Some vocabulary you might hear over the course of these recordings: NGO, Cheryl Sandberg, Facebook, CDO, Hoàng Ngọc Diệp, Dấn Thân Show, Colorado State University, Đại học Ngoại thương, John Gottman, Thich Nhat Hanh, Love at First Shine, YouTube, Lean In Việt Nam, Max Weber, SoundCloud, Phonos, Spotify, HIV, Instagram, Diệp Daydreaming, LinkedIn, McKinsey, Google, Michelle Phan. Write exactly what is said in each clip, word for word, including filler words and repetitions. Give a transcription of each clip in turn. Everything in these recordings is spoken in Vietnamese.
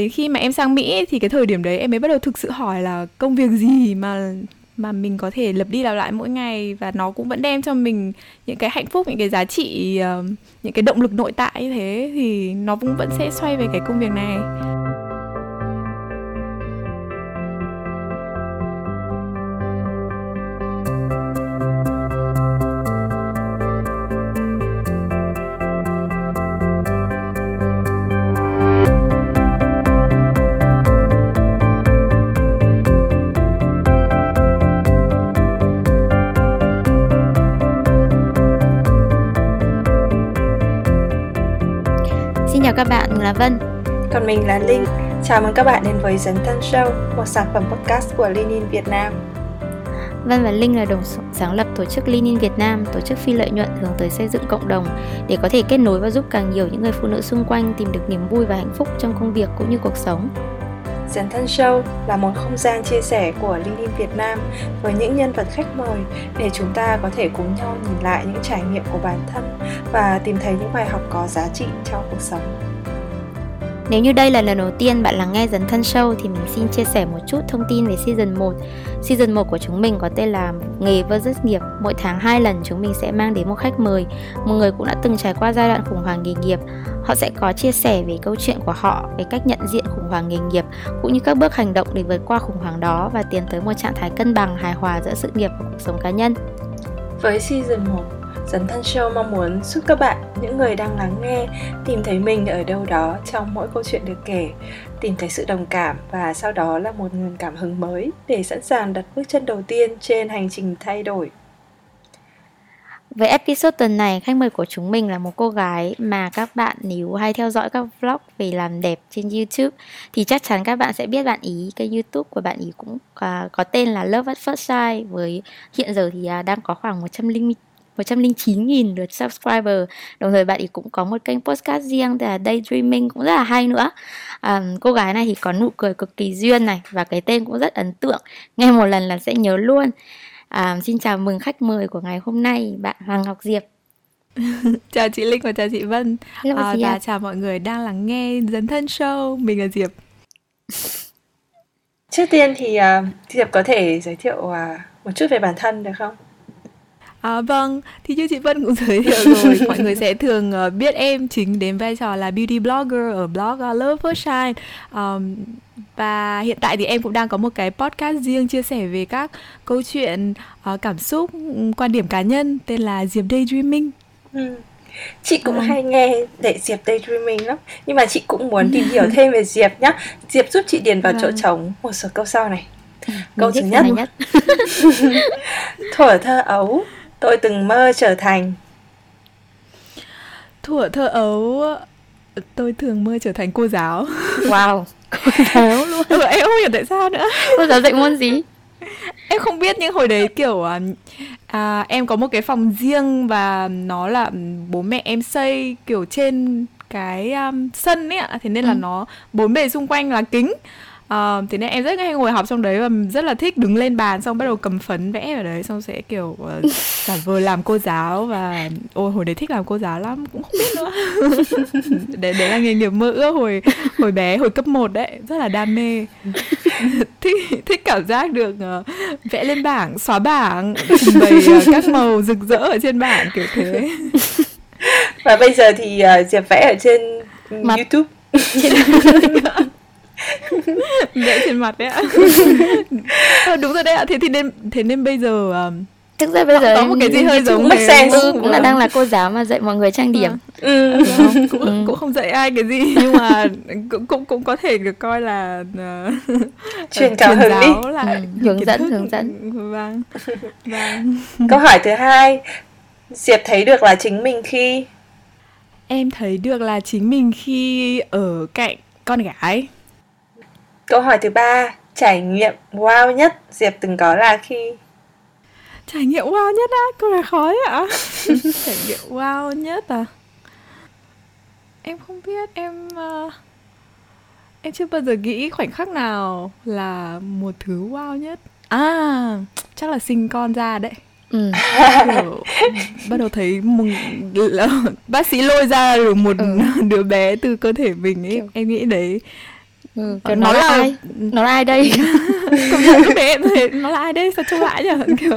Đến khi mà em sang Mỹ thì cái thời điểm đấy em mới bắt đầu thực sự hỏi là công việc gì mà mà mình có thể lập đi lặp lại mỗi ngày và nó cũng vẫn đem cho mình những cái hạnh phúc, những cái giá trị, những cái động lực nội tại như thế, thì nó cũng vẫn sẽ xoay về cái công việc này. Chào các bạn, mình là Vân. Còn mình là Linh. Chào mừng các bạn đến với Dấn Thân Show, một sản phẩm podcast của Lean In Việt Nam. Vân và Linh là đồng sáng lập tổ chức Lean In Việt Nam, tổ chức phi lợi nhuận hướng tới xây dựng cộng đồng để có thể kết nối và giúp càng nhiều những người phụ nữ xung quanh tìm được niềm vui và hạnh phúc trong công việc cũng như cuộc sống. Dấn Thân Show là một không gian chia sẻ của Lean In Việt Nam với những nhân vật khách mời để chúng ta có thể cùng nhau nhìn lại những trải nghiệm của bản thân và tìm thấy những bài học có giá trị cho cuộc sống. Nếu như đây là lần đầu tiên bạn lắng nghe Dấn Thân Show thì mình xin chia sẻ một chút thông tin về Season một. Season một của chúng mình có tên là Nghề versus Nghiệp. Mỗi tháng hai lần chúng mình sẽ mang đến một khách mời, một người cũng đã từng trải qua giai đoạn khủng hoảng nghề nghiệp. Họ sẽ có chia sẻ về câu chuyện của họ, về cách nhận diện khủng hoảng nghề nghiệp, cũng như các bước hành động để vượt qua khủng hoảng đó và tiến tới một trạng thái cân bằng, hài hòa giữa sự nghiệp và cuộc sống cá nhân. Với Season một, Dấn Thân Show mong muốn giúp các bạn, những người đang lắng nghe, tìm thấy mình ở đâu đó trong mỗi câu chuyện được kể, tìm thấy sự đồng cảm và sau đó là một nguồn cảm hứng mới để sẵn sàng đặt bước chân đầu tiên trên hành trình thay đổi. Với episode tuần này, khách mời của chúng mình là một cô gái mà các bạn nếu hay theo dõi các vlog về làm đẹp trên YouTube thì chắc chắn các bạn sẽ biết bạn ý. Kênh YouTube của bạn ý cũng có tên là Love at First Shine, với hiện giờ thì đang có khoảng một trăm lẻ chín nghìn lượt subscriber. Đồng thời bạn ấy cũng có một kênh podcast riêng tên là Daydreaming, cũng rất là hay nữa. à, Cô gái này thì có nụ cười cực kỳ duyên này, và cái tên cũng rất ấn tượng, nghe một lần là sẽ nhớ luôn. à, Xin chào mừng khách mời của ngày hôm nay, bạn Hoàng Ngọc Diệp. Chào chị Linh và chào chị Vân. à, Và chào mọi người đang lắng nghe Dấn Thân Show. Mình là Diệp. Trước tiên thì uh, Diệp có thể giới thiệu uh, một chút về bản thân được không? À, vâng, thì như chị Vân cũng giới thiệu rồi, mọi người sẽ thường uh, biết em chính đến vai trò là beauty blogger ở blog uh, Love First Shine. um, Và hiện tại thì em cũng đang có một cái podcast riêng chia sẻ về các câu chuyện, uh, cảm xúc, quan điểm cá nhân tên là Diệp Daydreaming. ừ. Chị cũng à. hay nghe để Diệp Daydreaming lắm, nhưng mà chị cũng muốn tìm hiểu thêm về Diệp nhá. Diệp giúp chị điền vào à. chỗ trống một số câu sau này. Câu thứ nhất, nhất. Thuở thơ ấu tôi từng mơ trở thành. Thuở thơ ấu tôi thường mơ trở thành cô giáo. Wow, cô giáo luôn. Ừ, em không hiểu tại sao nữa. Cô giáo dạy môn gì? Em không biết, nhưng hồi đấy kiểu à, em có một cái phòng riêng và nó là bố mẹ em xây kiểu trên cái um, sân ấy ạ. Thế nên là ừ. nó bốn bề xung quanh là kính. Uh, thế nên em rất hay ngồi học trong đấy và rất là thích đứng lên bàn xong bắt đầu cầm phấn vẽ ở đấy, xong sẽ kiểu uh, giả vờ làm cô giáo. Và ôi hồi đấy thích làm cô giáo lắm, cũng không biết nữa. đấy, đấy là nghề nghiệp mơ ước hồi, hồi bé, hồi cấp một đấy, rất là đam mê. thích, thích cảm giác được uh, vẽ lên bảng, xóa bảng, trình bày uh, các màu rực rỡ ở trên bảng kiểu thế. Và bây giờ thì uh, Diệp vẽ ở trên Mặt. YouTube. Vẽ trên mặt đấy ạ. À, đúng rồi đấy ạ. Thế thì nên thế nên bây giờ um, thực ra bây giờ có một cái gì hơi giống Maxen cũng là đang là cô giáo mà dạy mọi người trang điểm. Ừ. Ừ. Không, cũng, ừ. cũng không dạy ai cái gì, nhưng mà cũng cũng cũng có thể được coi là uh, truyền cảm hứng đi, là ừ. hướng dẫn thức. hướng dẫn. Vâng. Vâng. Câu hỏi thứ hai, Diệp thấy được là chính mình khi em thấy được là chính mình khi ở cạnh con gái. Câu hỏi thứ ba, trải nghiệm wow nhất Diệp từng có là khi? Trải nghiệm wow nhất á? Câu này khó ấy ạ. Trải nghiệm wow nhất à? Em không biết, em uh, em chưa bao giờ nghĩ khoảnh khắc nào là một thứ wow nhất. À, chắc là sinh con ra đấy. Ừ. Bắt đầu thấy một, bác sĩ lôi ra được một ừ. đứa bé từ cơ thể mình ấy. Kiểu... Em nghĩ đấy Ừ, nó, nó là ai? Nó là ai đây? Lúc đấy em thấy nó là ai đây? Sao trông lãi nhỉ? Kiểu...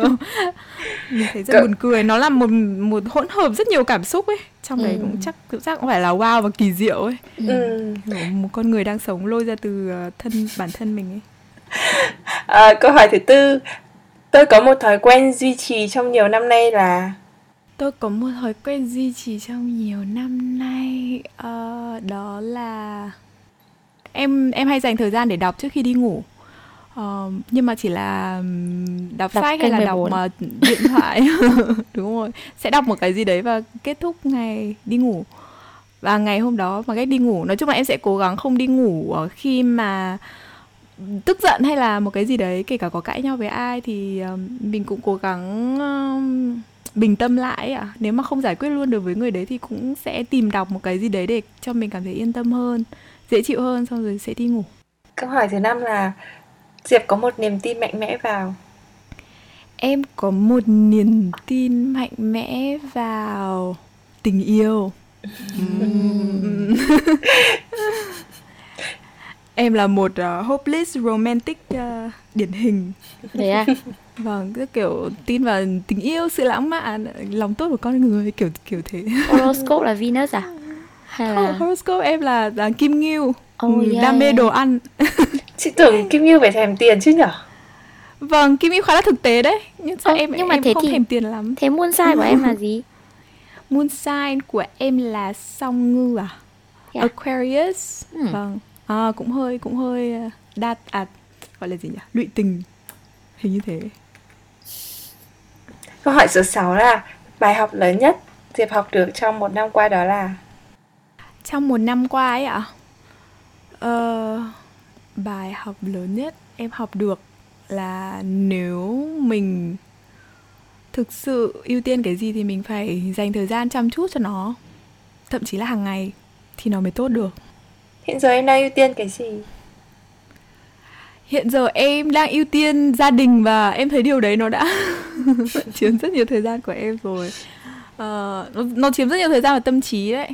Mình thấy rất C- buồn cười. Nó là một một hỗn hợp rất nhiều cảm xúc ấy. Trong ừ. đấy cũng chắc cũng chắc cũng phải là wow và kỳ diệu ấy. Ừ. Một con người đang sống lôi ra từ thân bản thân mình ấy. À, câu hỏi thứ tư. Tôi có một thói quen duy trì trong nhiều năm nay là... Tôi có một thói quen duy trì trong nhiều năm nay. À, đó là... Em em hay dành thời gian để đọc trước khi đi ngủ. Ờ, nhưng mà chỉ là đọc, đọc sách hay là mười bốn. Đọc điện thoại. Đúng rồi. Sẽ đọc một cái gì đấy và kết thúc ngày đi ngủ. Và ngày hôm đó mà ghét đi ngủ. Nói chung là em sẽ cố gắng không đi ngủ khi mà tức giận hay là một cái gì đấy. Kể cả có cãi nhau với ai thì mình cũng cố gắng bình tâm lại. À. Nếu mà không giải quyết luôn được với người đấy thì cũng sẽ tìm đọc một cái gì đấy để cho mình cảm thấy yên tâm hơn, dễ chịu hơn, xong rồi sẽ đi ngủ. Câu hỏi thứ năm là Diệp có một niềm tin mạnh mẽ vào. Em có một niềm tin mạnh mẽ vào tình yêu. Mm. Em là một uh, hopeless romantic uh, điển hình. Đấy à? Vâng, cứ kiểu tin vào tình yêu, sự lãng mạn, lòng tốt của con người, kiểu kiểu thế. Horoscope là Venus à? Là... Horoscope em là, là Kim Ngưu, oh, yeah, đam mê yeah. đồ ăn. Chị tưởng Kim Ngưu phải thèm tiền chứ nhở? Vâng, Kim Ngưu khá là thực tế đấy. Nhưng sao ờ, em, nhưng mà em thế không thì... thèm tiền lắm. Thế moon sign của em là gì? Moon sign của em là Song Ngưu à? Yeah. Aquarius. Hmm. Vâng, à, cũng hơi cũng hơi đa à, gọi là gì nhỉ? Lụy tình, hình như thế. Câu hỏi số sáu là bài học lớn nhất Diệp học được trong một năm qua đó là? Trong một năm qua ấy ạ, ờ, bài học lớn nhất em học được là nếu mình thực sự ưu tiên cái gì thì mình phải dành thời gian chăm chút cho nó. Thậm chí là hàng ngày thì nó mới tốt được. Hiện giờ em đang ưu tiên cái gì? Hiện giờ em đang ưu tiên gia đình và em thấy điều đấy nó đã chiếm rất nhiều thời gian của em rồi. Ờ, nó, nó chiếm rất nhiều thời gian và tâm trí đấy.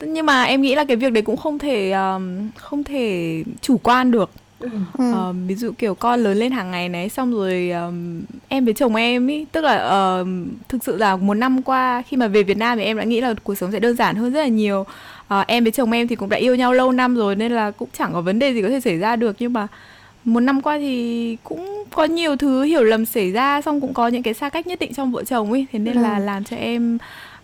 Nhưng mà em nghĩ là cái việc đấy cũng không thể um, không thể chủ quan được. Ừ. Uh, ví dụ kiểu con lớn lên hàng ngày này, xong rồi um, em với chồng em ý, tức là uh, thực sự là một năm qua khi mà về Việt Nam thì em đã nghĩ là cuộc sống sẽ đơn giản hơn rất là nhiều. Uh, em với chồng em thì cũng đã yêu nhau lâu năm rồi nên là cũng chẳng có vấn đề gì có thể xảy ra được, nhưng mà một năm qua thì cũng có nhiều thứ hiểu lầm xảy ra, xong cũng có những cái xa cách nhất định trong vợ chồng ấy, thế nên ừ. là làm cho em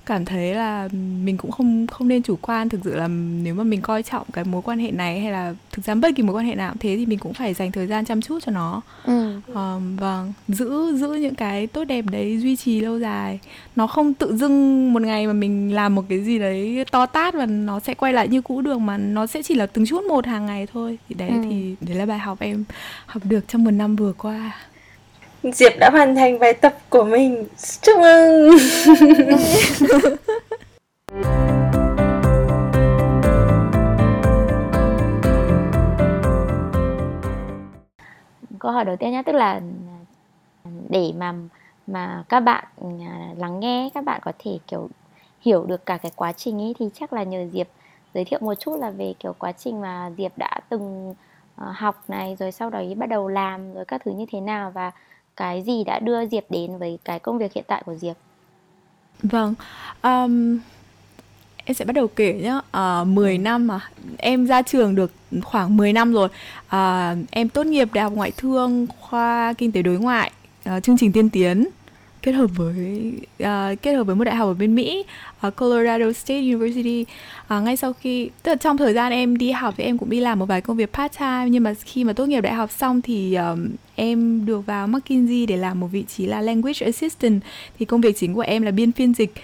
cảm thấy là mình cũng không không nên chủ quan. Thực sự là nếu mà mình coi trọng cái mối quan hệ này hay là thực ra bất kỳ mối quan hệ nào cũng thế thì mình cũng phải dành thời gian chăm chút cho nó. Ừ. Um, và giữ giữ những cái tốt đẹp đấy, duy trì lâu dài. Nó không tự dưng một ngày mà mình làm một cái gì đấy to tát và nó sẽ quay lại như cũ được, mà nó sẽ chỉ là từng chút một hàng ngày thôi. Thì đấy, ừ. thì đấy là bài học em học được trong một năm vừa qua. Diệp đã hoàn thành bài tập của mình. Chúc mừng! Câu hỏi đầu tiên nhé, tức là để mà, mà các bạn lắng nghe, các bạn có thể kiểu hiểu được cả cái quá trình ấy thì chắc là nhờ Diệp giới thiệu một chút là về kiểu quá trình mà Diệp đã từng học này, rồi sau đó ấy bắt đầu làm, rồi các thứ như thế nào và cái gì đã đưa Diệp đến với cái công việc hiện tại của Diệp? Vâng, um, em sẽ bắt đầu kể nhé. uh, mười năm mà em ra trường được khoảng mười năm rồi. uh, Em tốt nghiệp Đại học Ngoại thương, khoa Kinh tế đối ngoại, uh, chương trình tiên tiến, kết hợp với uh, kết hợp với một đại học ở bên Mỹ, uh, Colorado State University. Uh, ngay sau khi, tức là trong thời gian em đi học thì em cũng đi làm một vài công việc part time, nhưng mà khi mà tốt nghiệp đại học xong thì um, em được vào McKinsey để làm một vị trí là language assistant. Thì công việc chính của em là biên phiên dịch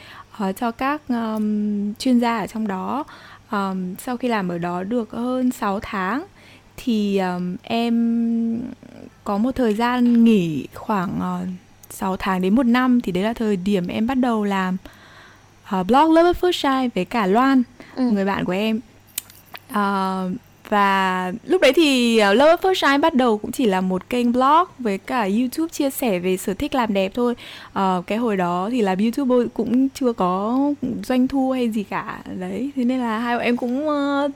uh, cho các um, chuyên gia ở trong đó. Um, sau khi làm ở đó được hơn sáu tháng thì um, em có một thời gian nghỉ khoảng uh, sáu tháng đến một năm, thì đấy là thời điểm em bắt đầu làm uh, blog Love at First Shine với cả Loan, ừ. người bạn của em. Uh, và lúc đấy thì uh, Love at First Shine bắt đầu cũng chỉ là một kênh blog với cả YouTube chia sẻ về sở thích làm đẹp thôi. Uh, cái hồi đó thì làm YouTube cũng chưa có doanh thu hay gì cả đấy, thế nên là hai bọn em cũng uh,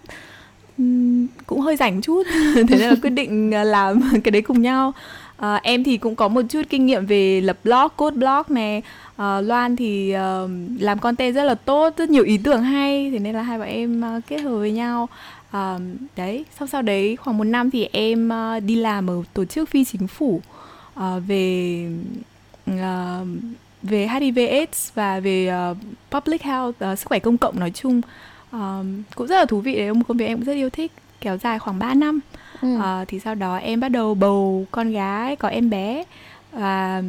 cũng hơi rảnh chút thế nên là quyết định làm cái đấy cùng nhau. À, em thì cũng có một chút kinh nghiệm về lập blog, code blog này. à, Loan thì uh, làm content rất là tốt, rất nhiều ý tưởng hay, thế nên là hai bọn em uh, kết hợp với nhau. à, Đấy, sau sau đấy khoảng một năm thì em uh, đi làm ở tổ chức phi chính phủ uh, về uh, về H I V AIDS và về uh, public health, uh, sức khỏe công cộng nói chung. uh, Cũng rất là thú vị đấy, một công việc em cũng rất yêu thích, kéo dài khoảng ba năm. Ừ. À, thì sau đó em bắt đầu bầu con gái, có em bé. Và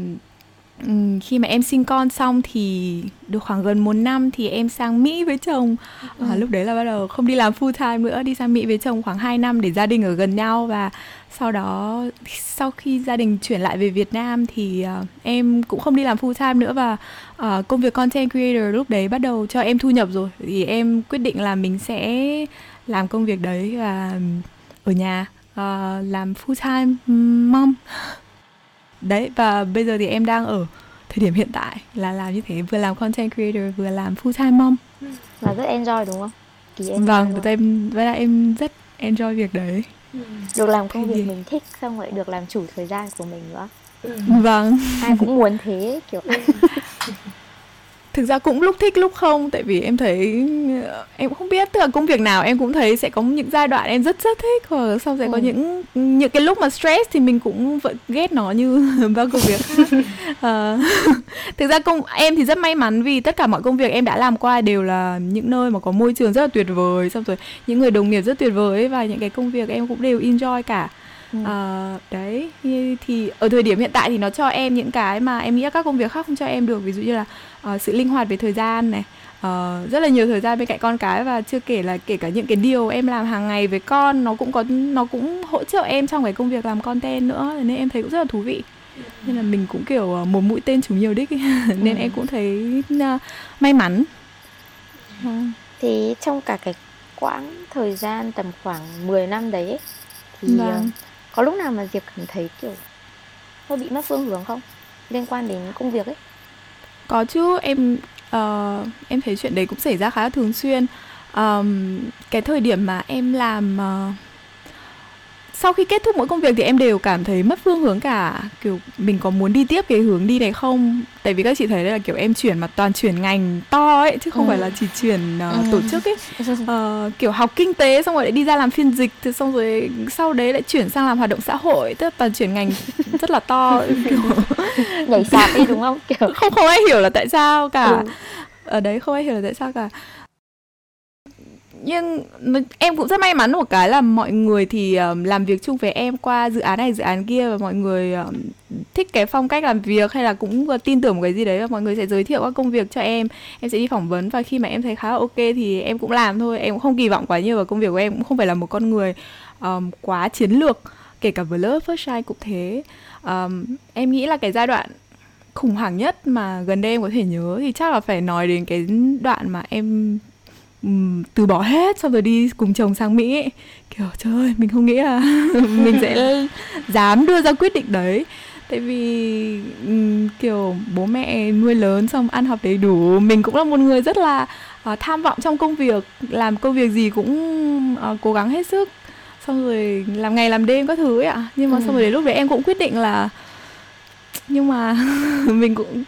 um, khi mà em sinh con xong thì được khoảng gần một năm thì em sang Mỹ với chồng. ừ. à, Lúc đấy là bắt đầu không đi làm full time nữa, đi sang Mỹ với chồng khoảng hai năm để gia đình ở gần nhau. Và sau đó sau khi gia đình chuyển lại về Việt Nam thì uh, em cũng không đi làm full time nữa. Và uh, công việc content creator lúc đấy bắt đầu cho em thu nhập rồi. Thì em quyết định là mình sẽ làm công việc đấy và ở nhà uh, làm full time mom. Đấy, và bây giờ thì em đang ở thời điểm hiện tại là làm như thế, vừa làm content creator vừa làm full time mom. Và rất enjoy đúng không? Kỳ em. Vâng, với em, với em rất enjoy việc đấy. Được làm công việc mình thích, xong rồi được làm chủ thời gian của mình nữa. Vâng. Ai cũng muốn thế kiểu. Thực ra cũng lúc thích lúc không, tại vì em thấy, em không biết, tức là công việc nào em cũng thấy sẽ có những giai đoạn em rất rất thích, hoặc sau sẽ ừ. có những những cái lúc mà stress thì mình cũng vẫn ghét nó như bao công việc khác. à, Thực ra công, em thì rất may mắn vì tất cả mọi công việc em đã làm qua đều là những nơi mà có môi trường rất là tuyệt vời, xong rồi những người đồng nghiệp rất tuyệt vời, và những cái công việc em cũng đều enjoy cả. Ừ. À, đấy thì ở thời điểm hiện tại thì nó cho em những cái mà em nghĩ các công việc khác không cho em được, ví dụ như là uh, sự linh hoạt về thời gian này, uh, rất là nhiều thời gian bên cạnh con cái, và chưa kể là kể cả những cái điều em làm hàng ngày với con nó cũng có, nó cũng hỗ trợ em trong cái công việc làm content nữa, nên em thấy cũng rất là thú vị. Nên là mình cũng kiểu uh, một mũi tên trúng nhiều đích nên ừ. em cũng thấy uh, may mắn. uh. Thì trong cả cái quãng thời gian tầm khoảng mười năm đấy ấy, thì vâng. uh, có lúc nào mà Diệp cảm thấy kiểu hơi bị mất phương hướng không? Liên quan đến công việc ấy. Có chứ, em uh, em thấy chuyện đấy cũng xảy ra khá là thường xuyên. um, Cái thời điểm mà em làm uh, sau khi kết thúc mỗi công việc thì em đều cảm thấy mất phương hướng cả. Kiểu mình có muốn đi tiếp cái hướng đi này không? Tại vì các chị thấy đây là kiểu em chuyển mà toàn chuyển ngành to ấy, chứ không ừ. phải là chỉ chuyển uh, ừ. tổ chức ấy. uh, Kiểu học kinh tế xong rồi lại đi ra làm phiên dịch, xong rồi sau đấy lại chuyển sang làm hoạt động xã hội. Tức là toàn chuyển ngành rất là to kiểu... Nhảy sạp đi đúng không? Kiểu... Không, không ai hiểu là tại sao cả. Ở ừ. à, đấy không ai hiểu là tại sao cả. Nhưng em cũng rất may mắn một cái là mọi người thì um, làm việc chung với em qua dự án này dự án kia, và mọi người um, thích cái phong cách làm việc hay là cũng tin tưởng một cái gì đấy, và mọi người sẽ giới thiệu các công việc cho em. Em sẽ đi phỏng vấn và khi mà em thấy khá là ok thì em cũng làm thôi. Em cũng không kỳ vọng quá nhiều vào công việc của em, cũng không phải là một con người um, quá chiến lược. Kể cả với Love at First Shine cũng thế. um, Em nghĩ là cái giai đoạn khủng hoảng nhất mà gần đây em có thể nhớ thì chắc là phải nói đến cái đoạn mà em từ bỏ hết xong rồi đi cùng chồng sang Mỹ ấy. Kiểu trời ơi, mình không nghĩ là mình sẽ dám đưa ra quyết định đấy. Tại vì kiểu bố mẹ nuôi lớn xong ăn học đầy đủ, mình cũng là một người rất là uh, tham vọng trong công việc, làm công việc gì cũng uh, cố gắng hết sức, xong rồi làm ngày làm đêm các thứ ấy ạ. Nhưng mà ừ. xong rồi đến lúc đấy em cũng quyết định là nhưng mà mình cũng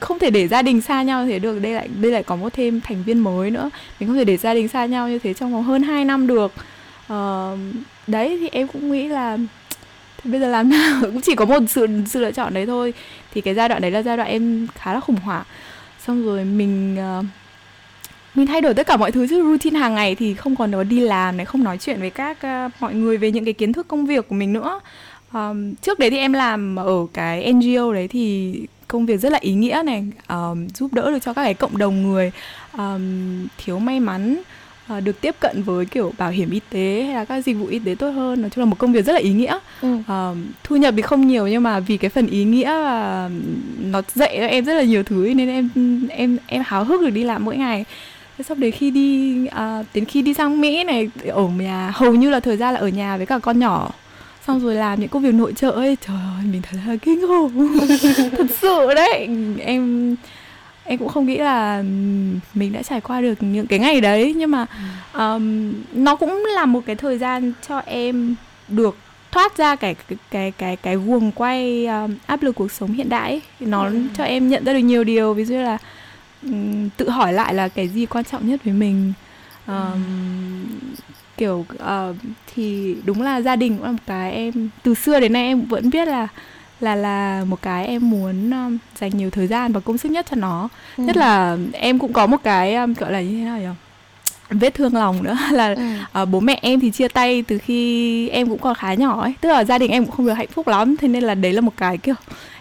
không thể để gia đình xa nhau thế được. Đây lại đây lại có một thêm thành viên mới nữa, mình không thể để gia đình xa nhau như thế trong vòng hơn hai năm được. ờ, Đấy thì em cũng nghĩ là bây giờ làm nào cũng chỉ có một sự, sự lựa chọn đấy thôi. Thì cái giai đoạn đấy là giai đoạn em khá là khủng hoảng. Xong rồi mình uh, mình thay đổi tất cả mọi thứ, chứ routine hàng ngày thì không còn đó, đi làm này, không nói chuyện với các uh, mọi người về những cái kiến thức công việc của mình nữa. Um, trước đấy thì em làm ở cái en giê ô đấy thì công việc rất là ý nghĩa này, um, giúp đỡ được cho các cái cộng đồng người um, thiếu may mắn uh, được tiếp cận với kiểu bảo hiểm y tế hay là các dịch vụ y tế tốt hơn. Nói chung là một công việc rất là ý nghĩa. ừ. um, Thu nhập thì không nhiều nhưng mà vì cái phần ý nghĩa và nó dạy cho em rất là nhiều thứ nên em em em háo hức được đi làm mỗi ngày. Thế sau đấy khi đi uh, đến khi đi sang Mỹ này, ở nhà hầu như là thời gian là ở nhà với cả con nhỏ, xong rồi làm những công việc nội trợ ấy. Trời ơi, mình thật là kinh khủng. Thật sự đấy. Em em cũng không nghĩ là mình đã trải qua được những cái ngày đấy. Nhưng mà um, nó cũng là một cái thời gian cho em được thoát ra cái cái cái cái, cái guồng quay um, áp lực cuộc sống hiện đại ấy. Nó ừ. cho em nhận ra được nhiều điều, ví dụ là um, tự hỏi lại là cái gì quan trọng nhất với mình. um, ừ. Kiểu uh, thì đúng là gia đình cũng là một cái em từ xưa đến nay em vẫn biết là là là một cái em muốn um, dành nhiều thời gian và công sức nhất cho nó. ừ. Nhất là em cũng có một cái um, gọi là như thế nào nhỉ, vết thương lòng nữa là ừ. uh, bố mẹ em thì chia tay từ khi em cũng còn khá nhỏ ấy, tức là gia đình em cũng không được hạnh phúc lắm, thế nên là đấy là một cái kiểu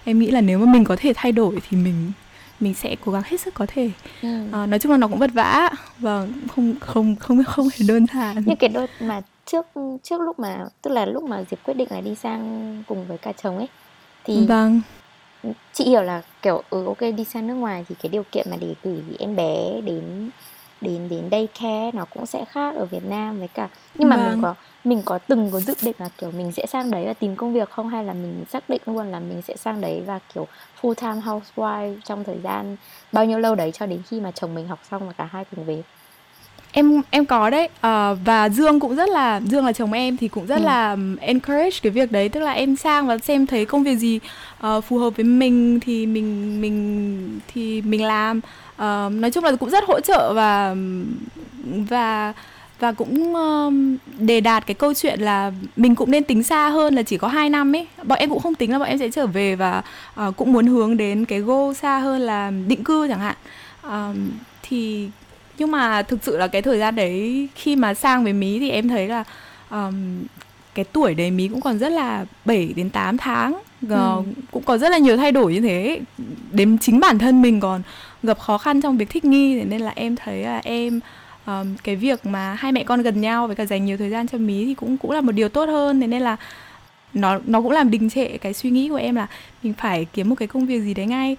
em nghĩ là nếu mà mình có thể thay đổi thì mình mình sẽ cố gắng hết sức có thể. ừ. À, nói chung là nó cũng vất vả và không không không không hề đơn giản. Như cái đôi mà trước trước lúc mà tức là lúc mà Diệp quyết định là đi sang cùng với cả chồng ấy thì vâng. chị hiểu là kiểu ừ ok đi sang nước ngoài thì cái điều kiện mà để gửi em bé đến đến đến daycare nó cũng sẽ khác ở Việt Nam với cả, nhưng mà vâng. mình có mình có từng có dự định là kiểu mình sẽ sang đấy và tìm công việc không, hay là mình xác định luôn là mình sẽ sang đấy và kiểu full time housewife trong thời gian bao nhiêu lâu đấy cho đến khi mà chồng mình học xong và cả hai cùng về? Em em có đấy. À, và Dương cũng rất là Dương là chồng em thì cũng rất ừ. là encourage cái việc đấy, tức là em sang và xem thấy công việc gì uh, phù hợp với mình thì mình mình thì mình làm. Uh, nói chung là cũng rất hỗ trợ và và và cũng um, đề đạt cái câu chuyện là mình cũng nên tính xa hơn là chỉ có hai năm ấy. Bọn em cũng không tính là bọn em sẽ trở về và uh, cũng muốn hướng đến cái goal xa hơn là định cư chẳng hạn. Um, thì nhưng mà thực sự là cái thời gian đấy khi mà sang với Mỹ thì em thấy là um, cái tuổi đấy Mỹ cũng còn rất là bảy đến tám tháng. ừ. uh, Cũng có rất là nhiều thay đổi như thế, đến chính bản thân mình còn gặp khó khăn trong việc thích nghi. Nên là em thấy là em um, cái việc mà hai mẹ con gần nhau với cả dành nhiều thời gian cho Mỹ thì cũng cũng là một điều tốt hơn. Thế nên là nó, nó cũng làm đình trệ cái suy nghĩ của em là mình phải kiếm một cái công việc gì đấy ngay.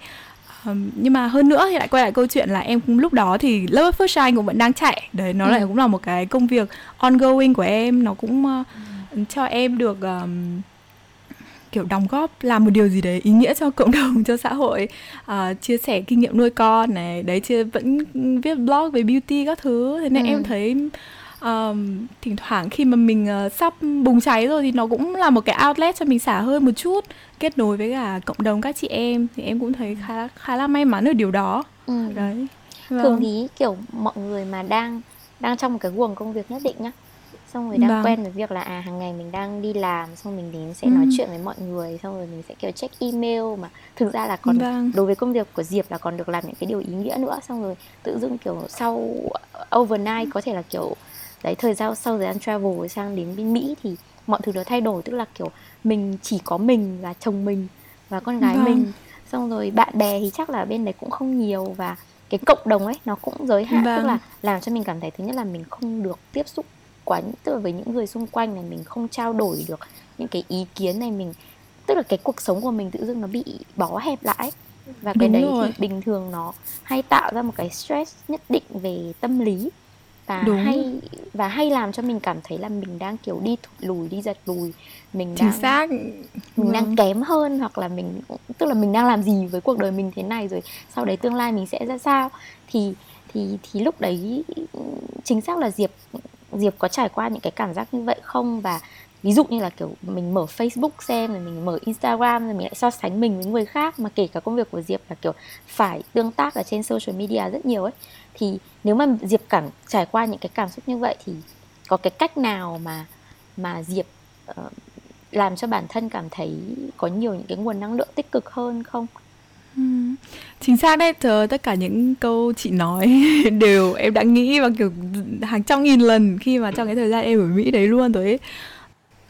Um, nhưng mà hơn nữa thì lại quay lại câu chuyện là em cũng lúc đó thì Love at First Shine cũng vẫn đang chạy. Đấy, nó ừ. lại cũng là một cái công việc ongoing của em. Nó cũng uh, ừ. cho em được um, kiểu đóng góp, làm một điều gì đấy ý nghĩa cho cộng đồng, cho xã hội. uh, Chia sẻ kinh nghiệm nuôi con này. Đấy, chia, vẫn viết blog về beauty các thứ. Thế nên ừ. em thấy um, thỉnh thoảng khi mà mình uh, sắp bùng cháy rồi thì nó cũng là một cái outlet cho mình xả hơi một chút, kết nối với cả cộng đồng các chị em. Thì em cũng thấy khá, khá là may mắn ở điều đó. ừ. Đấy. Vâng. Thường thì kiểu mọi người mà đang đang trong một cái guồng công việc nhất định nhá, xong rồi đang vâng. quen với việc là à hàng ngày mình đang đi làm, xong mình đến sẽ ừ. nói chuyện với mọi người, xong rồi mình sẽ kiểu check email, mà thực ra là còn vâng. đối với công việc của Diệp là còn được làm những cái điều ý nghĩa nữa. Xong rồi tự dưng kiểu sau overnight có thể là kiểu đấy thời gian sau thời gian travel sang đến bên Mỹ thì mọi thứ nó thay đổi, tức là kiểu mình chỉ có mình và chồng mình và con gái vâng. mình, xong rồi bạn bè thì chắc là bên đấy cũng không nhiều, và cái cộng đồng ấy nó cũng giới hạn, vâng. tức là làm cho mình cảm thấy thứ nhất là mình không được tiếp xúc quá tức với những người xung quanh này, mình không trao đổi được những cái ý kiến này, mình tức là cái cuộc sống của mình tự dưng nó bị bó hẹp lại. Và cái Đúng đấy rồi. Thì bình thường nó hay tạo ra một cái stress nhất định về tâm lý, và Đúng. hay và hay làm cho mình cảm thấy là mình đang kiểu đi thụt lùi, đi giật lùi, mình Chính đang xác. mình ừ. đang kém hơn, hoặc là mình tức là mình đang làm gì với cuộc đời mình thế này, rồi sau đấy tương lai mình sẽ ra sao. Thì thì thì lúc đấy chính xác là Diệp Diệp có trải qua những cái cảm giác như vậy không? Và ví dụ như là kiểu mình mở Facebook xem, rồi mình mở Instagram, rồi mình lại so sánh mình với người khác, mà kể cả công việc của Diệp là kiểu phải tương tác ở trên social media rất nhiều ấy. Thì nếu mà Diệp cảm trải qua những cái cảm xúc như vậy thì có cái cách nào mà mà Diệp uh, làm cho bản thân cảm thấy có nhiều những cái nguồn năng lượng tích cực hơn không? Ừ. Chính xác đấy, trời, tất cả những câu chị nói đều em đã nghĩ và kiểu hàng trăm nghìn lần khi mà trong cái thời gian em ở Mỹ đấy luôn rồi ấy.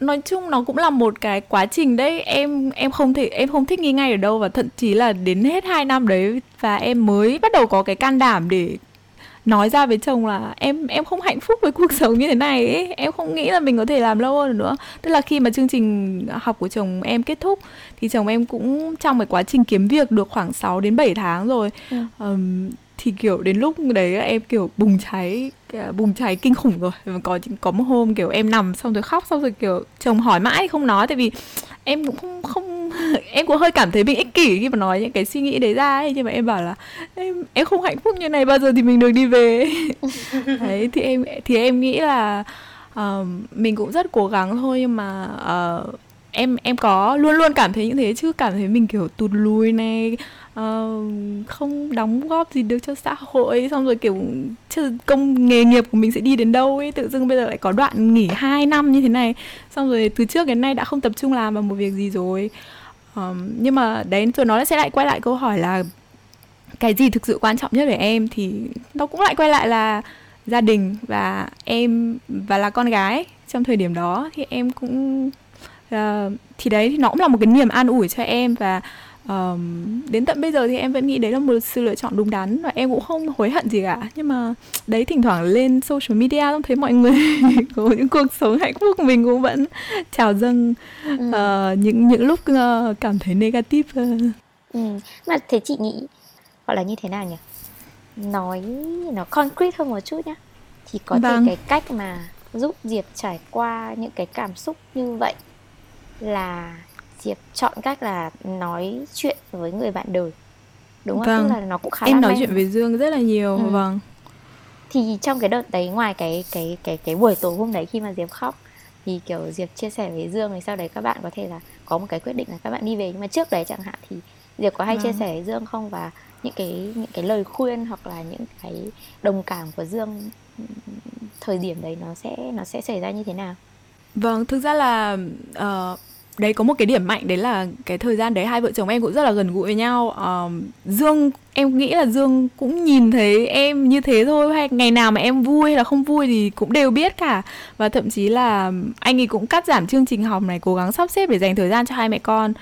Nói chung nó cũng là một cái quá trình đấy, em em không thể em không thích nghi ngay ở đâu, và thậm chí là đến hết hai năm đấy và em mới bắt đầu có cái can đảm để nói ra với chồng là em em không hạnh phúc với cuộc sống như thế này ấy. Em không nghĩ là mình có thể làm lâu hơn nữa. Tức là khi mà chương trình học của chồng em kết thúc thì chồng em cũng trong cái quá trình kiếm việc được khoảng sáu đến bảy tháng rồi. ừ. um, Thì kiểu đến lúc đấy em kiểu bùng cháy Bùng cháy kinh khủng rồi. Có có một hôm kiểu em nằm xong rồi khóc, xong rồi kiểu chồng hỏi mãi không nói, tại vì em cũng không không em cũng hơi cảm thấy mình ích kỷ khi mà nói những cái suy nghĩ đấy ra ấy. Nhưng mà em bảo là em, em không hạnh phúc như này bao giờ thì mình được đi về. Đấy, thì em thì em nghĩ là uh, mình cũng rất cố gắng thôi. Nhưng mà uh, em em có luôn luôn cảm thấy như thế, chứ cảm thấy mình kiểu tụt lùi này, uh, không đóng góp gì được cho xã hội, xong rồi kiểu công nghề nghiệp của mình sẽ đi đến đâu ấy. Tự dưng bây giờ lại có đoạn nghỉ hai năm như thế này, xong rồi từ trước đến nay đã không tập trung làm vào một việc gì rồi. Um, nhưng mà đấy, rồi nó sẽ lại quay lại câu hỏi là cái gì thực sự quan trọng nhất với em, thì nó cũng lại quay lại là gia đình và em, và là con gái trong thời điểm đó. Thì em cũng uh, thì đấy, thì nó cũng là một cái niềm an ủi cho em. Và um, đến tận bây giờ thì em vẫn nghĩ đấy là một sự lựa chọn đúng đắn, và em cũng không hối hận gì cả. Nhưng mà đấy, thỉnh thoảng lên social media không thấy mọi người có những cuộc sống hạnh phúc, mình cũng vẫn trào dâng ừ. uh, những những lúc uh, cảm thấy negative. Ừ. Mà thế chị nghĩ gọi là như thế nào nhỉ? Nói nó concrete hơn một chút nhá. Thì có vâng. thể cái cách mà giúp Diệp trải qua những cái cảm xúc như vậy là Diệp chọn cách là nói chuyện với người bạn đời, đúng không? Vâng. Tức là nó cũng khá em nói men. Chuyện với Dương rất là nhiều. Ừ. Vâng. Thì trong cái đợt đấy, ngoài cái cái cái cái buổi tối hôm đấy khi mà Diệp khóc, thì kiểu Diệp chia sẻ với Dương, thì sau đấy các bạn có thể là có một cái quyết định là các bạn đi về. Nhưng mà trước đấy chẳng hạn thì Diệp có hay vâng. chia sẻ với Dương không, và những cái những cái lời khuyên hoặc là những cái đồng cảm của Dương thời điểm đấy nó sẽ nó sẽ xảy ra như thế nào? Vâng, thực ra là uh... đấy, có một cái điểm mạnh đấy là cái thời gian đấy hai vợ chồng em cũng rất là gần gũi với nhau. um, Dương, em nghĩ là Dương cũng nhìn thấy em như thế thôi, hay ngày nào mà em vui hay là không vui thì cũng đều biết cả. Và thậm chí là anh ấy cũng cắt giảm chương trình học này, cố gắng sắp xếp để dành thời gian cho hai mẹ con,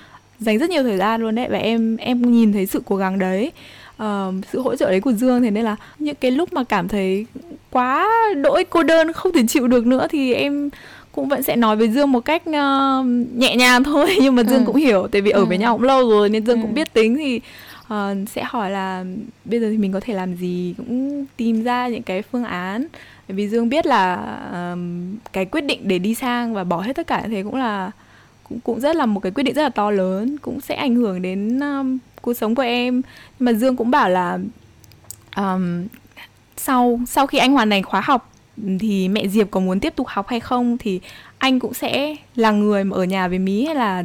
dành rất nhiều thời gian luôn đấy. Và em em nhìn thấy sự cố gắng đấy, um, sự hỗ trợ đấy của Dương. Thế nên là những cái lúc mà cảm thấy quá đỗi cô đơn, không thể chịu được nữa, thì em cũng vẫn sẽ nói với Dương một cách uh, nhẹ nhàng thôi. Nhưng mà Dương ừ. cũng hiểu, tại vì ở ừ. với nhau cũng lâu rồi nên Dương ừ. cũng biết tính. Thì uh, sẽ hỏi là bây giờ thì mình có thể làm gì, cũng tìm ra những cái phương án. Bởi vì Dương biết là uh, cái quyết định để đi sang và bỏ hết tất cả như thế cũng là cũng, cũng rất là một cái quyết định rất là to lớn, cũng sẽ ảnh hưởng đến um, cuộc sống của em. Nhưng mà Dương cũng bảo là um, sau, sau khi anh hoàn thành khóa học thì mẹ Diệp có muốn tiếp tục học hay không, thì anh cũng sẽ là người mà ở nhà với mí, hay là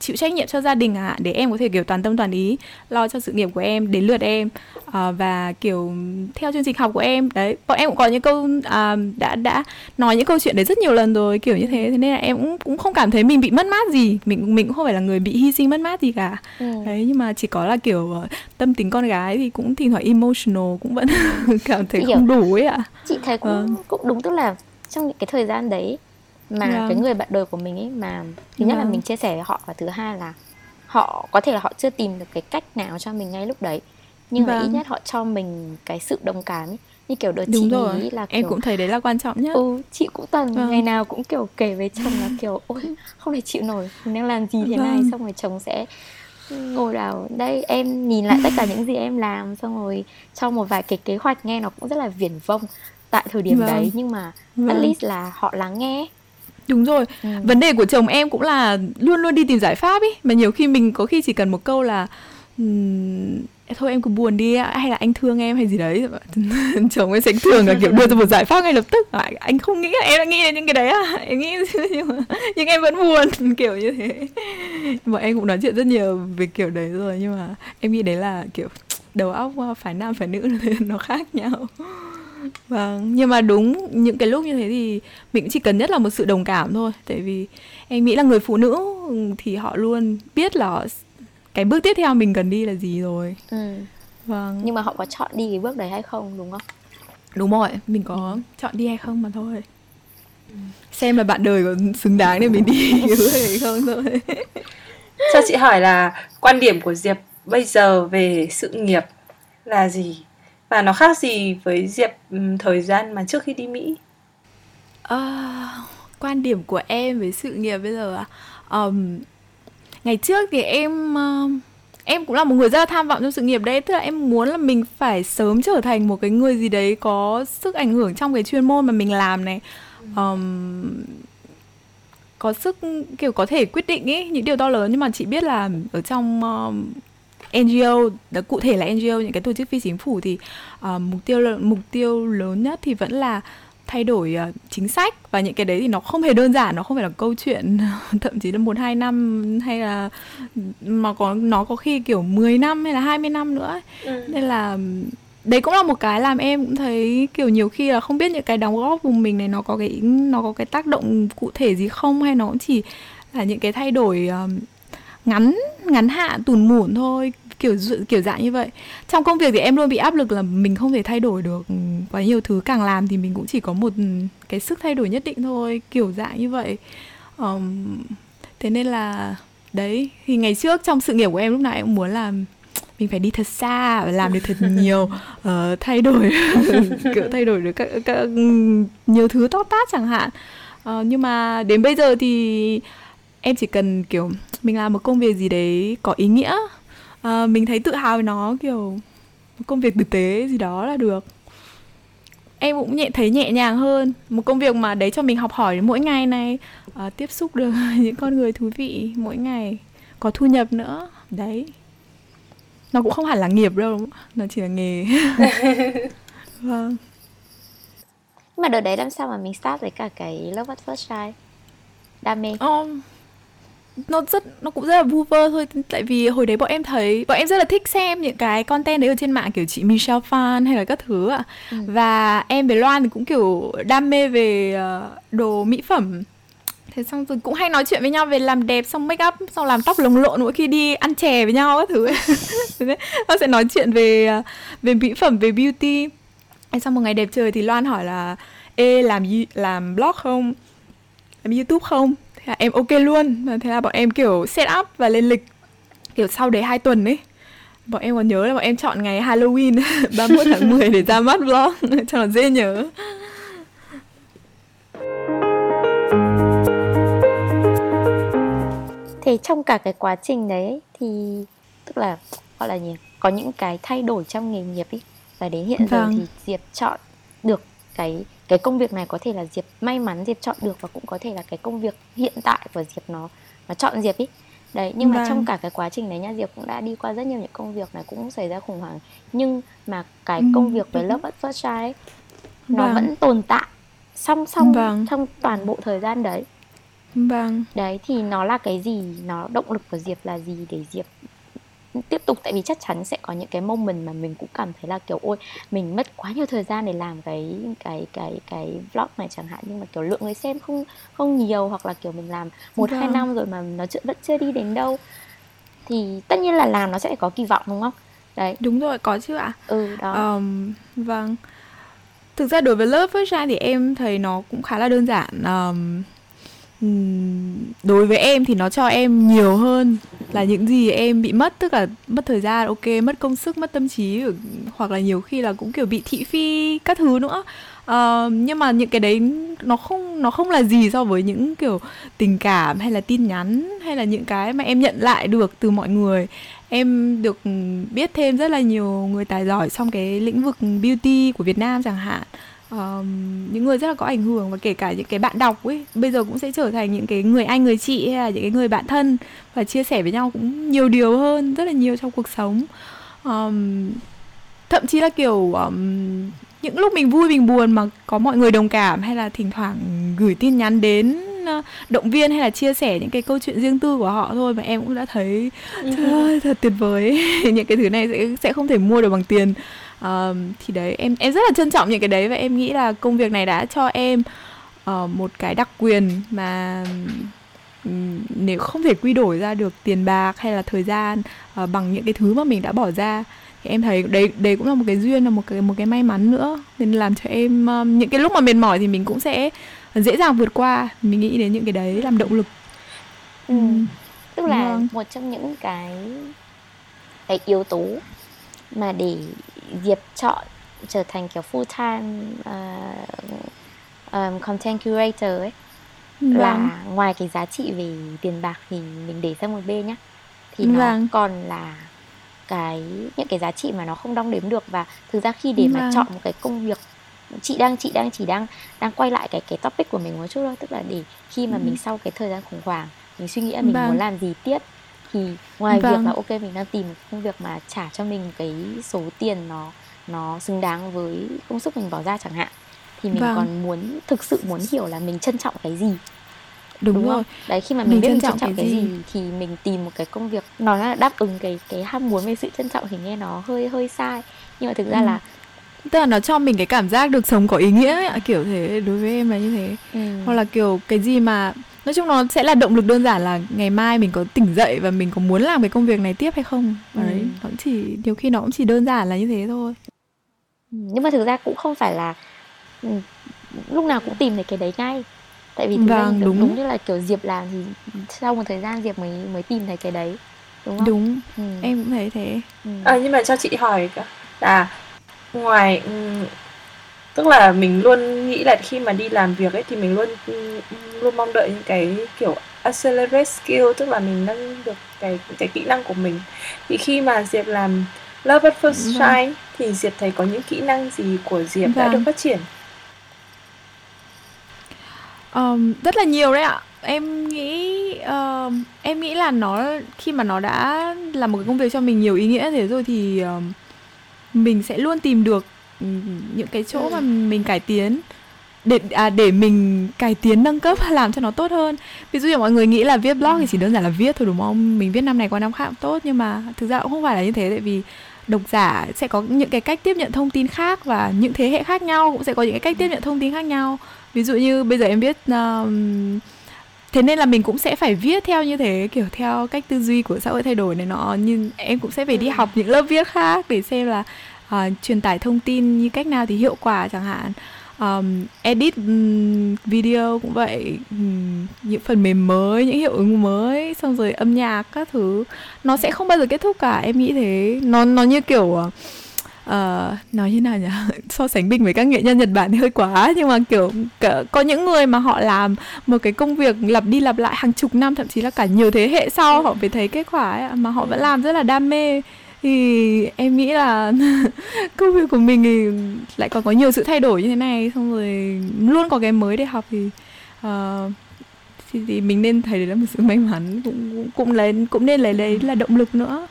chịu trách nhiệm cho gia đình ạ, à, để em có thể kiểu toàn tâm toàn ý lo cho sự nghiệp của em đến lượt em, à, và kiểu theo chương trình học của em. Đấy, bọn em cũng có những câu à, đã đã nói những câu chuyện đấy rất nhiều lần rồi, kiểu như thế. Thế nên là em cũng cũng không cảm thấy mình bị mất mát gì, mình mình cũng không phải là người bị hy sinh mất mát gì cả. Ừ. Đấy, nhưng mà chỉ có là kiểu tâm tính con gái thì cũng thỉnh thoảng emotional, cũng vẫn cảm thấy chị không hiểu. Đủ ấy ạ. À. Chị thấy cũng à. cũng đúng, tức là trong những cái thời gian đấy mà yeah. cái người bạn đời của mình ấy mà thứ nhất yeah. là mình chia sẻ với họ, và thứ hai là họ có thể là họ chưa tìm được cái cách nào cho mình ngay lúc đấy, nhưng yeah. mà ít nhất họ cho mình cái sự đồng cảm ấy. Như kiểu đợt đúng chị rồi. Ý là kiểu... em cũng thấy đấy là quan trọng nhất. Ừ, chị cũng toàn yeah. ngày nào cũng kiểu kể với chồng là kiểu ôi không thể chịu nổi, mình đang làm gì thế yeah. này, xong rồi chồng sẽ ngồi đào đây em nhìn lại tất cả những gì em làm, xong rồi cho một vài cái kế hoạch nghe nó cũng rất là viển vông tại thời điểm yeah. đấy, nhưng mà yeah. at least là họ lắng nghe. Đúng rồi, ừ. vấn đề của chồng em cũng là luôn luôn đi tìm giải pháp ấy. Mà nhiều khi mình có khi chỉ cần một câu là thôi em cứ buồn đi, hay là anh thương em hay gì đấy. Chồng em sẽ thường là kiểu đưa ra một giải pháp ngay lập tức. À, anh không nghĩ là em đã nghĩ đến những cái đấy à, em nghĩ nhưng, mà, nhưng em vẫn buồn, kiểu như thế. Bọn em cũng nói chuyện rất nhiều về kiểu đấy rồi, nhưng mà em nghĩ đấy là kiểu đầu óc phải nam phải nữ nó khác nhau. Vâng, nhưng mà đúng những cái lúc như thế thì mình cũng chỉ cần nhất là một sự đồng cảm thôi. Tại vì em nghĩ là người phụ nữ thì họ luôn biết là cái bước tiếp theo mình cần đi là gì rồi. Ừ. Vâng. Nhưng mà họ có chọn đi cái bước đấy hay không, đúng không? Đúng rồi, mình có ừ. chọn đi hay không mà thôi. Ừ. Xem là bạn đời có xứng đáng để mình đi cái bước đấy không thôi. Cho chị hỏi là quan điểm của Diệp bây giờ về sự nghiệp là gì? Và nó khác gì với Diệp thời gian mà trước khi đi Mỹ? À, quan điểm của em về sự nghiệp bây giờ à? Um, ngày trước thì em uh, em cũng là một người rất là tham vọng trong sự nghiệp đấy. Tức là em muốn là mình phải sớm trở thành một cái người gì đấy có sức ảnh hưởng trong cái chuyên môn mà mình làm này. Um, có sức kiểu có thể quyết định ý, những điều to lớn, nhưng mà chị biết là ở trong uh, en giê ô, đó, cụ thể là en giê ô, những cái tổ chức phi chính phủ thì uh, mục tiêu mục tiêu lớn nhất thì vẫn là thay đổi uh, chính sách, và những cái đấy thì nó không hề đơn giản, nó không phải là câu chuyện thậm chí là một hai năm hay là mà có nó có khi kiểu mười năm hay là hai mươi năm nữa. Ừ. Nên là đấy cũng là một cái làm em cũng thấy kiểu nhiều khi là không biết những cái đóng góp của mình này nó có cái nó có cái tác động cụ thể gì không, hay nó cũng chỉ là những cái thay đổi uh, ngắn ngắn hạn tùn mủn thôi, kiểu kiểu dạng như vậy. Trong công việc thì em luôn bị áp lực là mình không thể thay đổi được quá nhiều thứ, càng làm thì mình cũng chỉ có một cái sức thay đổi nhất định thôi, kiểu dạng như vậy. Um, thế nên là đấy, thì ngày trước trong sự nghiệp của em lúc nào em cũng muốn làm mình phải đi thật xa, làm được thật nhiều, uh, thay đổi kiểu thay đổi được các, các nhiều thứ to tát chẳng hạn. Uh, nhưng mà đến bây giờ thì em chỉ cần kiểu mình làm một công việc gì đấy có ý nghĩa, uh, mình thấy tự hào với nó, kiểu một công việc tử tế gì đó là được. Em cũng nhẹ, thấy nhẹ nhàng hơn, một công việc mà đấy cho mình học hỏi mỗi ngày này, uh, tiếp xúc được những con người thú vị mỗi ngày, có thu nhập nữa đấy. Nó cũng không hẳn là nghiệp đâu, nó chỉ là nghề. Vâng. Nhưng mà đợt đấy làm sao mà mình start với cả cái Love at First Shine? Đam mê. Oh, nó rất, nó cũng rất là vu vơ thôi. Tại vì hồi đấy bọn em thấy, bọn em rất là thích xem những cái content đấy ở trên mạng, kiểu chị Michelle Phan hay là các thứ ạ. Ừ. Và em với Loan thì cũng kiểu đam mê về đồ mỹ phẩm. Thế xong rồi cũng hay nói chuyện với nhau về làm đẹp, xong make up, xong làm tóc lồng lộn mỗi khi đi ăn chè với nhau các thứ. Nó sẽ nói chuyện về về mỹ phẩm, về beauty. Xong một ngày đẹp trời thì Loan hỏi là ê, làm làm blog không? Làm YouTube không? Thế là em ok luôn. Thế là bọn em kiểu set up và lên lịch kiểu sau đấy hai tuần ấy. Bọn em còn nhớ là bọn em chọn ngày Halloween ba mươi mốt tháng mười để ra mắt blog cho nó dễ nhớ. Thế trong cả cái quá trình đấy thì tức là gọi là gì, có những cái thay đổi trong nghề nghiệp ý, và đến hiện vâng. giờ thì Diệp chọn được cái cái công việc này, có thể là Diệp may mắn Diệp chọn được, và cũng có thể là cái công việc hiện tại của Diệp nó nó chọn Diệp ý đấy. Nhưng vâng. mà trong cả cái quá trình đấy nha, Diệp cũng đã đi qua rất nhiều những công việc này, cũng xảy ra khủng hoảng, nhưng mà cái ừ. công việc với Love at First Shine ấy, nó vâng. vẫn tồn tại song song vâng. trong toàn bộ thời gian đấy. Vâng. Đấy thì nó là cái gì, nó động lực của Diệp là gì để Diệp tiếp tục? Tại vì chắc chắn sẽ có những cái moment mà mình cũng cảm thấy là kiểu ôi, mình mất quá nhiều thời gian để làm cái cái cái cái vlog này chẳng hạn, nhưng mà kiểu lượng người xem không không nhiều, hoặc là kiểu mình làm một vâng. hai năm rồi mà nó chưa, vẫn chưa đi đến đâu. Thì tất nhiên là làm nó sẽ có kỳ vọng đúng không? Đấy. Đúng rồi, có chứ ạ. Ừ đó. Um, vâng. Thực ra đối với Love First Shine thì em thấy nó cũng khá là đơn giản. Um... Đối với em thì nó cho em nhiều hơn là những gì em bị mất, tức là mất thời gian, ok, mất công sức, mất tâm trí, hoặc là nhiều khi là cũng kiểu bị thị phi các thứ nữa. Uh, nhưng mà những cái đấy nó không nó không là gì so với những kiểu tình cảm hay là tin nhắn hay là những cái mà em nhận lại được từ mọi người. Em được biết thêm rất là nhiều người tài giỏi trong cái lĩnh vực beauty của Việt Nam chẳng hạn. Um, những người rất là có ảnh hưởng, và kể cả những cái bạn đọc ấy bây giờ cũng sẽ trở thành những cái người anh, người chị, hay là những cái người bạn thân, và chia sẻ với nhau cũng nhiều điều hơn, rất là nhiều trong cuộc sống. Um, thậm chí là kiểu um, những lúc mình vui mình buồn mà có mọi người đồng cảm, hay là thỉnh thoảng gửi tin nhắn đến uh, động viên, hay là chia sẻ những cái câu chuyện riêng tư của họ thôi, mà em cũng đã thấy trời ơi, thật tuyệt vời. Những cái thứ này sẽ, sẽ không thể mua được bằng tiền. Uh, thì đấy, em em rất là trân trọng những cái đấy, và em nghĩ là công việc này đã cho em uh, một cái đặc quyền mà um, nếu không thể quy đổi ra được tiền bạc hay là thời gian uh, bằng những cái thứ mà mình đã bỏ ra, thì em thấy đấy đấy cũng là một cái duyên, là một cái một cái may mắn nữa, nên làm cho em um, những cái lúc mà mệt mỏi thì mình cũng sẽ dễ dàng vượt qua. Mình nghĩ đến những cái đấy làm động lực. Ừ. Ừ. Tức là ừ. một trong những cái cái yếu tố mà để Diệp chọn trở thành kiểu full time uh, um, content curator ấy, vâng. là ngoài cái giá trị về tiền bạc thì mình để sang một bên nhá, thì vâng. nó còn là cái những cái giá trị mà nó không đong đếm được. Và thực ra khi để vâng. mà chọn một cái công việc chị đang chị đang chỉ đang đang quay lại cái cái topic của mình một chút thôi, tức là để khi mà ừ. mình sau cái thời gian khủng hoảng mình suy nghĩ là mình vâng. muốn làm gì tiếp, thì ngoài vâng. việc là ok mình đang tìm một công việc mà trả cho mình cái số tiền nó nó xứng đáng với công sức mình bỏ ra chẳng hạn, thì mình vâng. còn muốn thực sự muốn hiểu là mình trân trọng cái gì. Đúng, Đúng rồi. Đấy, khi mà mình, mình biết trân trọng, mình trân trọng cái, cái gì, gì thì mình tìm một cái công việc nó là đáp ứng cái cái ham muốn về sự trân trọng, thì nghe nó hơi hơi sai, nhưng mà thực ra ừ. là tức là nó cho mình cái cảm giác được sống có ý nghĩa ấy, kiểu thế, đối với em là như thế. Ừ. Hoặc là kiểu cái gì mà nói chung nó sẽ là động lực đơn giản là ngày mai mình có tỉnh dậy và mình có muốn làm cái công việc này tiếp hay không. Ừ. Đấy, nó cũng chỉ nhiều khi nó cũng chỉ đơn giản là như thế thôi. Ừ. Nhưng mà thực ra cũng không phải là ừ, lúc nào cũng tìm thấy cái đấy ngay. Tại vì thực vâng, ra mình đúng. đúng như là kiểu Diệp làm thì sau một thời gian Diệp mới mới tìm thấy cái đấy, đúng không? Đúng. Ừ. Em cũng thấy thế. Ừ. À, nhưng mà cho chị hỏi là ngoài tức là mình luôn nghĩ là khi mà đi làm việc ấy thì mình luôn luôn mong đợi những cái kiểu accelerate skill, tức là mình nâng được cái cái kỹ năng của mình. Thì khi mà Diệp làm Love at First Shine thì Diệp thấy có những kỹ năng gì của Diệp vâng. đã được phát triển? Um, rất là nhiều đấy ạ. Em nghĩ uh, em nghĩ là nó khi mà nó đã là một cái công việc cho mình nhiều ý nghĩa thế rồi thì uh, mình sẽ luôn tìm được những cái chỗ mà mình cải tiến để à, để mình cải tiến nâng cấp làm cho nó tốt hơn. Ví dụ như mọi người nghĩ là viết blog thì chỉ đơn giản là viết thôi, đúng không? Mình viết năm này qua năm khác cũng tốt, nhưng mà thực ra cũng không phải là như thế, tại vì độc giả sẽ có những cái cách tiếp nhận thông tin khác và những thế hệ khác nhau cũng sẽ có những cái cách tiếp nhận thông tin khác nhau. Ví dụ như bây giờ em biết uh, thế nên là mình cũng sẽ phải viết theo như thế, kiểu theo cách tư duy của xã hội thay đổi này nọ, nhưng em cũng sẽ phải đi học những lớp viết khác để xem là uh, truyền tải thông tin như cách nào thì hiệu quả chẳng hạn. Um, edit um, video cũng vậy, um, những phần mềm mới, những hiệu ứng mới, xong rồi âm nhạc các thứ, nó sẽ không bao giờ kết thúc cả, em nghĩ thế. Nó nó như kiểu uh, nói như nào nhỉ, so sánh mình với các nghệ nhân Nhật Bản thì hơi quá, nhưng mà kiểu có những người mà họ làm một cái công việc lặp đi lặp lại hàng chục năm, thậm chí là cả nhiều thế hệ sau họ mới thấy kết quả ấy, mà họ vẫn làm rất là đam mê. Thì em nghĩ là công việc của mình thì lại còn có nhiều sự thay đổi như thế này, xong rồi luôn có cái mới để học, thì uh, thì, thì mình nên thấy đấy là một sự may mắn, cũng cũng, cũng lấy cũng nên lấy đấy là động lực nữa.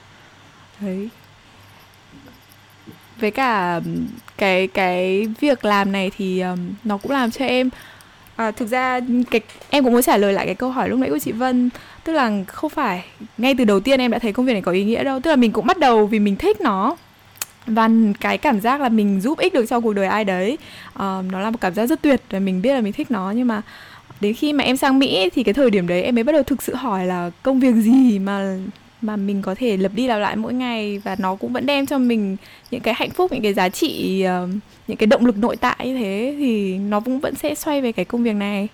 Đấy. Với cả cái cái việc làm này thì um, nó cũng làm cho em à, thực ra cái, em cũng muốn trả lời lại cái câu hỏi lúc nãy của chị Vân. Tức là không phải ngay từ đầu tiên em đã thấy công việc này có ý nghĩa đâu. Tức là mình cũng bắt đầu vì mình thích nó, và cái cảm giác là mình giúp ích được cho cuộc đời ai đấy uh, nó là một cảm giác rất tuyệt, và mình biết là mình thích nó. Nhưng mà đến khi mà em sang Mỹ thì cái thời điểm đấy em mới bắt đầu thực sự hỏi là công việc gì mà mà mình có thể lặp đi lặp lại mỗi ngày, và nó cũng vẫn đem cho mình những cái hạnh phúc, những cái giá trị, uh, những cái động lực nội tại như thế, thì nó cũng vẫn sẽ xoay về cái công việc này.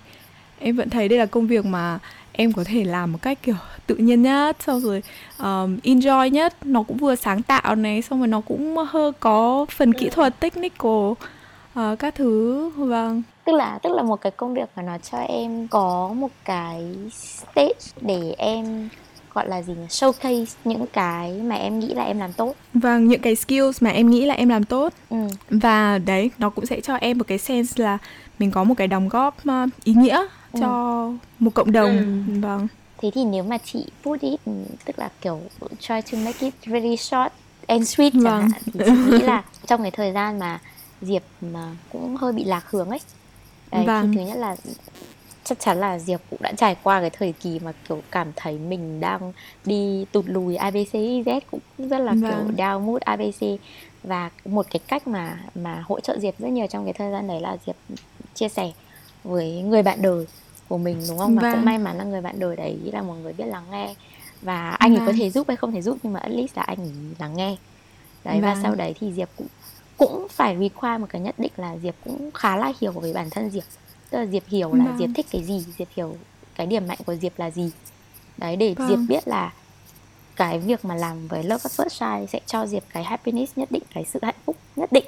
Em vẫn thấy đây là công việc mà em có thể làm một cách kiểu tự nhiên nhất, xong rồi um, enjoy nhất. Nó cũng vừa sáng tạo này, xong rồi nó cũng hơi có phần kỹ thuật, technical, uh, các thứ. Vâng. Tức là, tức là một cái công việc mà nó cho em có một cái stage để em gọi là gì nhỉ? Showcase những cái mà em nghĩ là em làm tốt. Vâng, những cái skills mà em nghĩ là em làm tốt. Ừ. Và đấy, nó cũng sẽ cho em một cái sense là mình có một cái đóng góp ý nghĩa ừ. cho một cộng đồng. Ừ. Vâng. Thế thì nếu mà chị put it, tức là kiểu try to make it really short and sweet vâng. chẳng hạn, thì chị nghĩ là trong cái thời gian mà Diệp mà cũng hơi bị lạc hướng ấy, đấy, vâng. thì thứ nhất là chắc chắn là Diệp cũng đã trải qua cái thời kỳ mà kiểu cảm thấy mình đang đi tụt lùi a bê xê i dét, cũng rất là vâng. kiểu down mood a bê xê. Và một cái cách mà mà hỗ trợ Diệp rất nhiều trong cái thời gian đấy là Diệp chia sẻ với người bạn đời của mình, đúng không? Và vâng. cũng may mắn là người bạn đời đấy là một người biết lắng nghe, và anh vâng. ấy có thể giúp hay không thể giúp, nhưng mà at least là anh ấy lắng nghe đấy. Vâng. Và sau đấy thì Diệp cũng cũng phải require một cái nhất định là Diệp cũng khá là hiểu về bản thân Diệp. Tức là Diệp hiểu là vâng. Diệp thích cái gì, Diệp hiểu cái điểm mạnh của Diệp là gì. Đấy, để vâng. Diệp biết là cái việc mà làm với Love at First Shine sẽ cho Diệp cái happiness nhất định, cái sự hạnh phúc nhất định.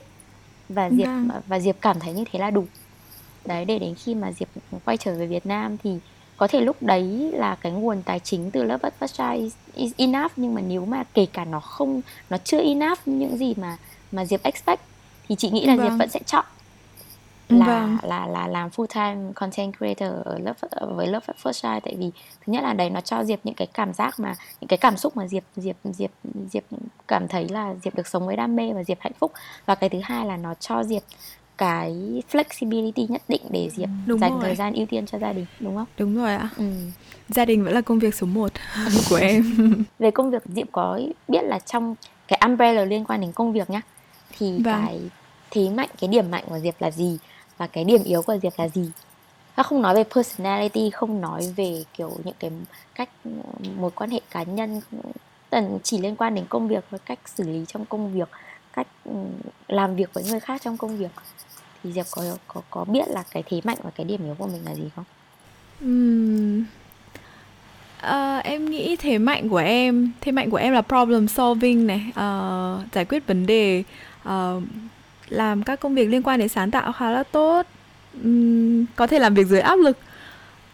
Và Diệp vâng. và Diệp cảm thấy như thế là đủ. Đấy, để đến khi mà Diệp quay trở về Việt Nam thì có thể lúc đấy là cái nguồn tài chính từ Love at First Shine is enough, nhưng mà nếu mà kể cả nó không, nó chưa enough những gì mà mà Diệp expect, thì chị nghĩ là vâng. Diệp vẫn sẽ chọn là, vâng. là, là làm full time content creator ở Love, với Love at First Shine. Tại vì thứ nhất là đấy, nó cho Diệp những cái cảm giác mà những cái cảm xúc mà Diệp Diệp Diệp Diệp cảm thấy là Diệp được sống với đam mê và Diệp hạnh phúc. Và cái thứ hai là nó cho Diệp cái flexibility nhất định để Diệp đúng dành rồi. Thời gian ưu tiên cho gia đình, đúng không? Đúng rồi ạ. Ừ. Gia đình vẫn là công việc số một của em. Về công việc, Diệp có biết là trong cái umbrella liên quan đến công việc nhá, thì vâng. cái thế mạnh, cái điểm mạnh của Diệp là gì và cái điểm yếu của Diệp là gì? Nó không nói về personality, không nói về kiểu những cái cách mối quan hệ cá nhân, chỉ liên quan đến công việc, với cách xử lý trong công việc, cách làm việc với người khác trong công việc. Thì Diệp có có có biết là cái thế mạnh và cái điểm yếu của mình là gì không? Uhm. À, em nghĩ thế mạnh của em, thế mạnh của em là problem solving này, à, giải quyết vấn đề, à, làm các công việc liên quan đến sáng tạo khá là tốt, uhm, có thể làm việc dưới áp lực.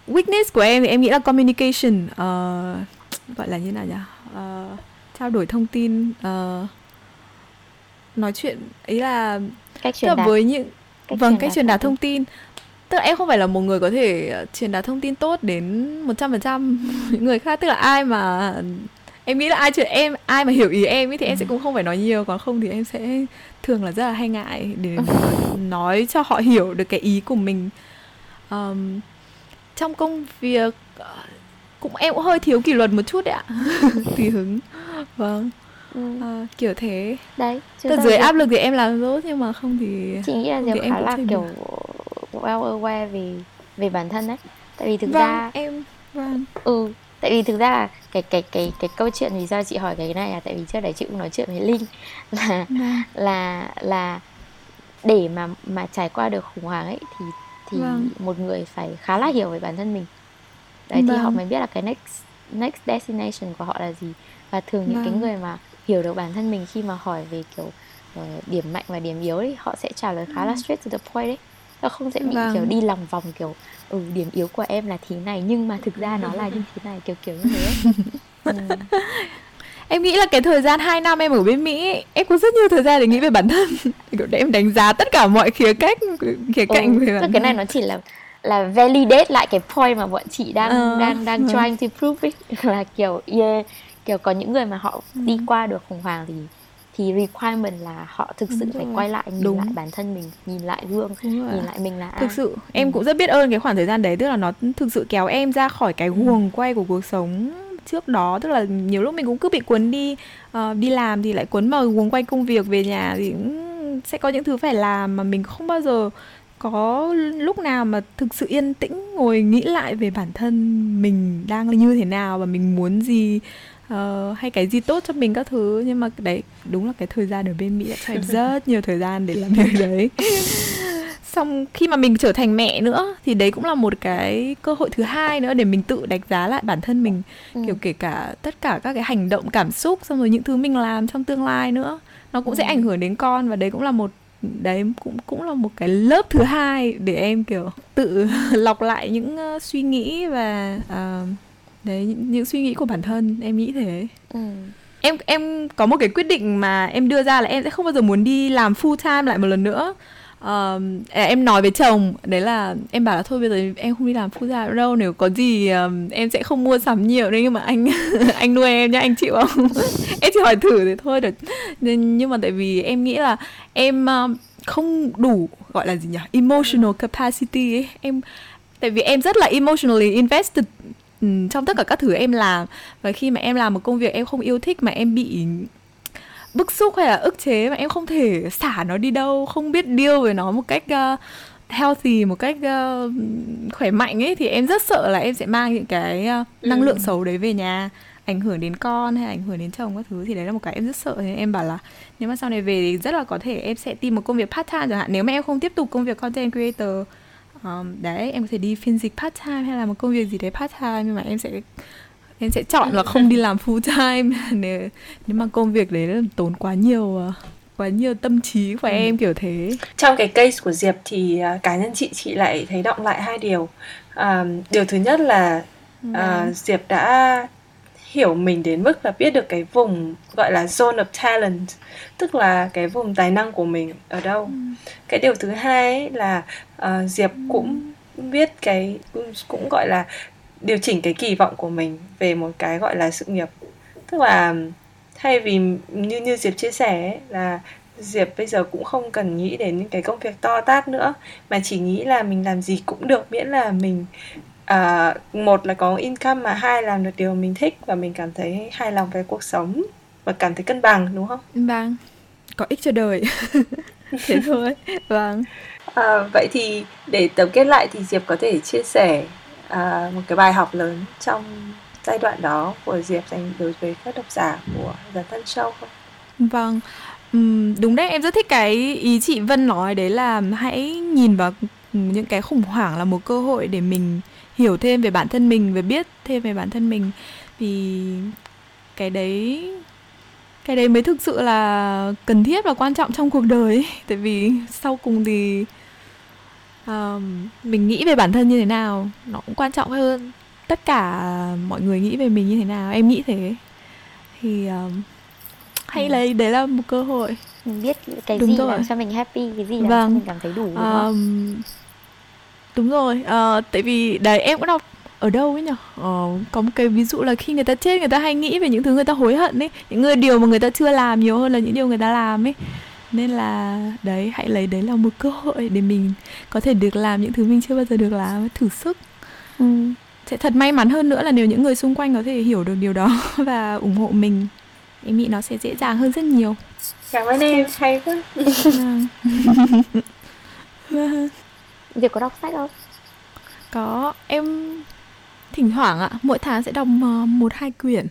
Weakness của em thì em nghĩ là communication, uh, gọi là như nào nhỉ? Uh, trao đổi thông tin, uh, nói chuyện, ý là cách truyền đạt với những cách vâng cách truyền đạt thông tin. Tức là em không phải là một người có thể truyền đạt thông tin tốt đến một trăm phần trăm những người khác. Tức là ai mà em nghĩ là ai chuyện em ai mà hiểu ý em ấy thì em ừ. sẽ cũng không phải nói nhiều, còn không thì em sẽ thường là rất là hay ngại để nói cho họ hiểu được cái ý của mình. Um, trong công việc cũng em cũng hơi thiếu kỷ luật một chút đấy ạ. Tùy hứng, vâng. Ừ. À, kiểu thế đấy. Từ dưới áp lực thì em làm tốt, nhưng mà không thì chị nghĩ là Diệp khá là kiểu well aware về về bản thân đấy. Tại vì thực vâng, ra em vâng. ừ tại vì thực ra là cái cái cái cái câu chuyện vì sao chị hỏi cái này là tại vì trước đấy chị cũng nói chuyện với Linh là vâng. là là để mà mà trải qua được khủng hoảng ấy thì thì vâng. một người phải khá là hiểu về bản thân mình đấy, vâng. thì họ mới biết là cái next next destination của họ là gì. Và thường những vâng. cái người mà hiểu được bản thân mình, khi mà hỏi về kiểu uh, điểm mạnh và điểm yếu ấy, họ sẽ trả lời khá ừ. là straight to the point đấy. Nó không sẽ bị vâng. kiểu đi lòng vòng kiểu ừ điểm yếu của em là thế này nhưng mà thực ra nó là như thế này, kiểu kiểu như thế. ừ. Em nghĩ là cái thời gian hai năm em ở bên Mỹ ấy, em có rất nhiều thời gian để nghĩ về bản thân, để em đánh giá tất cả mọi khía cạnh khía cạnh ừ, về bản thân. Cái này nó chỉ là là validate lại cái point mà bọn chị đang ờ, đang đang ừ. trying to prove ấy, là kiểu yeah. Kiểu có những người mà họ ừ. đi qua được khủng hoảng thì thì requirement là họ thực sự phải quay lại, nhìn đúng. lại bản thân mình, nhìn lại gương, nhìn lại mình là ai. Thực sự em ừ. cũng rất biết ơn cái khoảng thời gian đấy, tức là nó thực sự kéo em ra khỏi cái guồng ừ. quay của cuộc sống trước đó. Tức là nhiều lúc mình cũng cứ bị cuốn đi, uh, đi làm thì lại cuốn vào guồng quay công việc, về nhà thì cũng sẽ có những thứ phải làm mà mình không bao giờ có lúc nào mà thực sự yên tĩnh ngồi nghĩ lại về bản thân mình đang như thế nào và mình muốn gì. Uh, hay cái gì tốt cho mình các thứ. Nhưng mà đấy, đúng là cái thời gian ở bên Mỹ đã cho em rất nhiều thời gian để làm việc đấy. Xong khi mà mình trở thành mẹ nữa thì đấy cũng là một cái cơ hội thứ hai nữa để mình tự đánh giá lại bản thân mình, ừ. kiểu kể cả tất cả các cái hành động, cảm xúc, xong rồi những thứ mình làm trong tương lai nữa, nó cũng ừ. sẽ ảnh hưởng đến con. Và đấy cũng là một đấy cũng cũng là một cái lớp thứ hai để em kiểu tự lọc lại những uh, suy nghĩ và uh, đấy, những, những suy nghĩ của bản thân, em nghĩ thế. ừ. Em em có một cái quyết định mà em đưa ra là em sẽ không bao giờ muốn đi làm full time lại một lần nữa. Uh, em nói với chồng, đấy là em bảo là thôi bây giờ em không đi làm full time đâu, nếu có gì um, em sẽ không mua sắm nhiều đấy, nhưng mà anh anh nuôi em nhá, anh chịu không? Em chỉ hỏi thử thế thôi được. Nhưng mà tại vì em nghĩ là em um, không đủ, gọi là gì nhỉ? Emotional capacity ấy. Em, tại vì em rất là emotionally invested trong tất cả các thứ em làm. Và khi mà em làm một công việc em không yêu thích mà em bị bức xúc hay là ức chế mà em không thể xả nó đi đâu, không biết deal với nó một cách uh, healthy, một cách uh, khỏe mạnh ấy, thì em rất sợ là em sẽ mang những cái uh, năng lượng ừ. xấu đấy về nhà, ảnh hưởng đến con hay ảnh hưởng đến chồng các thứ. Thì đấy là một cái em rất sợ. Thì em bảo là nếu mà sau này về thì rất là có thể em sẽ tìm một công việc part time chẳng hạn, nếu mà em không tiếp tục công việc content creator. Um, đấy, em có thể đi phiên dịch part time hay là một công việc gì đấy part time, nhưng mà em sẽ em sẽ chọn là không đi làm full time nếu, nếu mà công việc đấy là tốn quá nhiều quá nhiều tâm trí của ừ. em, kiểu thế. Trong cái case của Diệp thì uh, cá nhân chị chị lại thấy động lại hai điều. Um, điều thứ nhất là uh, Diệp đã hiểu mình đến mức là biết được cái vùng gọi là zone of talent, tức là cái vùng tài năng của mình ở đâu. Ừ. Cái điều thứ hai là uh, Diệp ừ. cũng biết cái, cũng gọi là điều chỉnh cái kỳ vọng của mình về một cái gọi là sự nghiệp. Tức là thay vì như, như Diệp chia sẻ ấy, là Diệp bây giờ cũng không cần nghĩ đến những cái công việc to tát nữa, mà chỉ nghĩ là mình làm gì cũng được, miễn là mình uh, một là có income, mà hai làm được điều mình thích và mình cảm thấy hài lòng với cuộc sống và cảm thấy cân bằng, đúng không? Vâng, có ích cho đời. Thế thôi. Vâng. À, vậy thì để tổng kết lại thì Diệp có thể chia sẻ à, một cái bài học lớn trong giai đoạn đó của Diệp dành đối với các độc giả của Dấn Thân Show không? Vâng, uhm, đúng đấy, em rất thích cái ý chị Vân nói đấy là hãy nhìn vào những cái khủng hoảng là một cơ hội để mình hiểu thêm về bản thân mình, và biết thêm về bản thân mình, vì cái đấy... cái đấy mới thực sự là cần thiết và quan trọng trong cuộc đời ấy. Tại vì sau cùng thì uh, mình nghĩ về bản thân như thế nào nó cũng quan trọng hơn tất cả mọi người nghĩ về mình như thế nào. Em nghĩ thế. Thì uh, hay ừ. lấy đấy là một cơ hội. Mình biết cái đúng gì rồi. Làm cho mình happy, cái gì làm vâng. cho mình cảm thấy đủ. uh, Đúng rồi. uh, Tại vì đấy em cũng đọc ở đâu ấy nhỉ? Ờ, có một cái ví dụ là khi người ta chết, người ta hay nghĩ về những thứ người ta hối hận ấy, những người điều mà người ta chưa làm nhiều hơn là những điều người ta làm ấy. Nên là đấy, hãy lấy đấy là một cơ hội để mình có thể được làm những thứ mình chưa bao giờ được làm, thử sức. Ừ. Sẽ thật may mắn hơn nữa là nếu những người xung quanh có thể hiểu được điều đó và ủng hộ mình. Em nghĩ nó sẽ dễ dàng hơn rất nhiều. Cảm ơn em, hay quá. Việc có đọc sách không? Có, em thỉnh thoảng ạ, mỗi tháng sẽ đọc một hai quyển.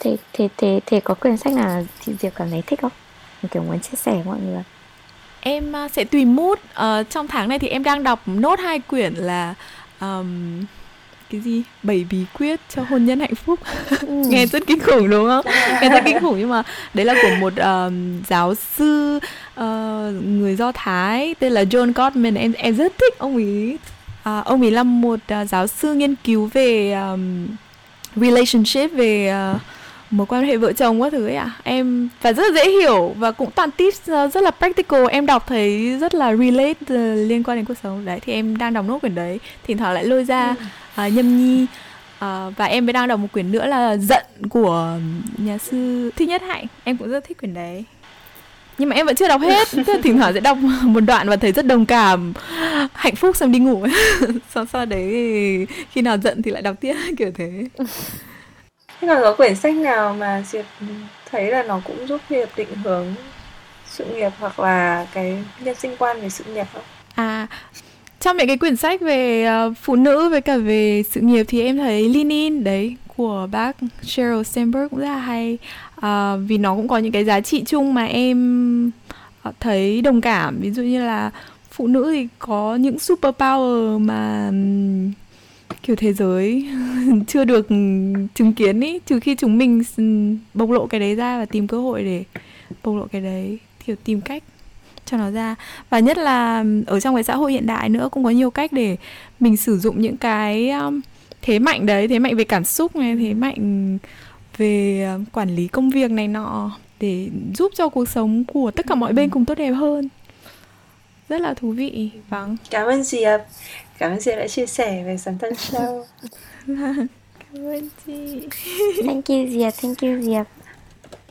Thế thế thế thế có quyển sách nào chị Diệp cảm thấy thích không? Mình kiểu muốn chia sẻ với mọi người. Em sẽ tùy mood. Ờ, trong tháng này thì em đang đọc nốt hai quyển là um, cái gì? Bảy bí quyết cho hôn nhân hạnh phúc. Nghe rất kinh khủng đúng không? Nghe rất kinh khủng nhưng mà đấy là của một um, giáo sư uh, người Do Thái tên là John Gottman. Em em rất thích ông ấy. À, ông ấy là một uh, giáo sư nghiên cứu về um, relationship, về uh, mối quan hệ vợ chồng các thứ ấy ạ. À. Em và rất dễ hiểu và cũng toàn tips uh, rất là practical, em đọc thấy rất là relate uh, liên quan đến cuộc sống đấy. Thì em đang đọc nốt quyển đấy, thỉnh thoảng lại lôi ra uh, nhâm nhi. Uh, và em mới đang đọc một quyển nữa là Giận của nhà sư Thich Nhat Hanh, em cũng rất thích quyển đấy. Nhưng mà em vẫn chưa đọc hết, thỉnh thoảng sẽ đọc một đoạn và thấy rất đồng cảm, hạnh phúc xong đi ngủ. Sau sau đấy khi nào giận thì lại đọc tiếp, kiểu thế. Thế còn có quyển sách nào mà Diệp thấy là nó cũng giúp Diệp định hướng sự nghiệp hoặc là cái nhân sinh quan về sự nghiệp không? À, trong những cái quyển sách về phụ nữ với cả về sự nghiệp thì em thấy Lean In đấy của bác Cheryl Sandberg cũng rất là hay. À, vì nó cũng có những cái giá trị chung mà em thấy đồng cảm. Ví dụ như là phụ nữ thì có những super power mà kiểu thế giới chưa được chứng kiến ý, trừ khi chúng mình bộc lộ cái đấy ra và tìm cơ hội để bộc lộ cái đấy, kiểu tìm cách cho nó ra. Và nhất là ở trong cái xã hội hiện đại nữa, cũng có nhiều cách để mình sử dụng những cái thế mạnh đấy, thế mạnh về cảm xúc này, thế mạnh về quản lý công việc này nọ để giúp cho cuộc sống của tất cả mọi bên cùng tốt đẹp hơn. Rất là thú vị. Vâng. Cảm ơn Diệp. Cảm ơn Diệp đã chia sẻ về Dấn Thân Show. Cảm ơn chị. Thank you Diệp, thank you Diệp.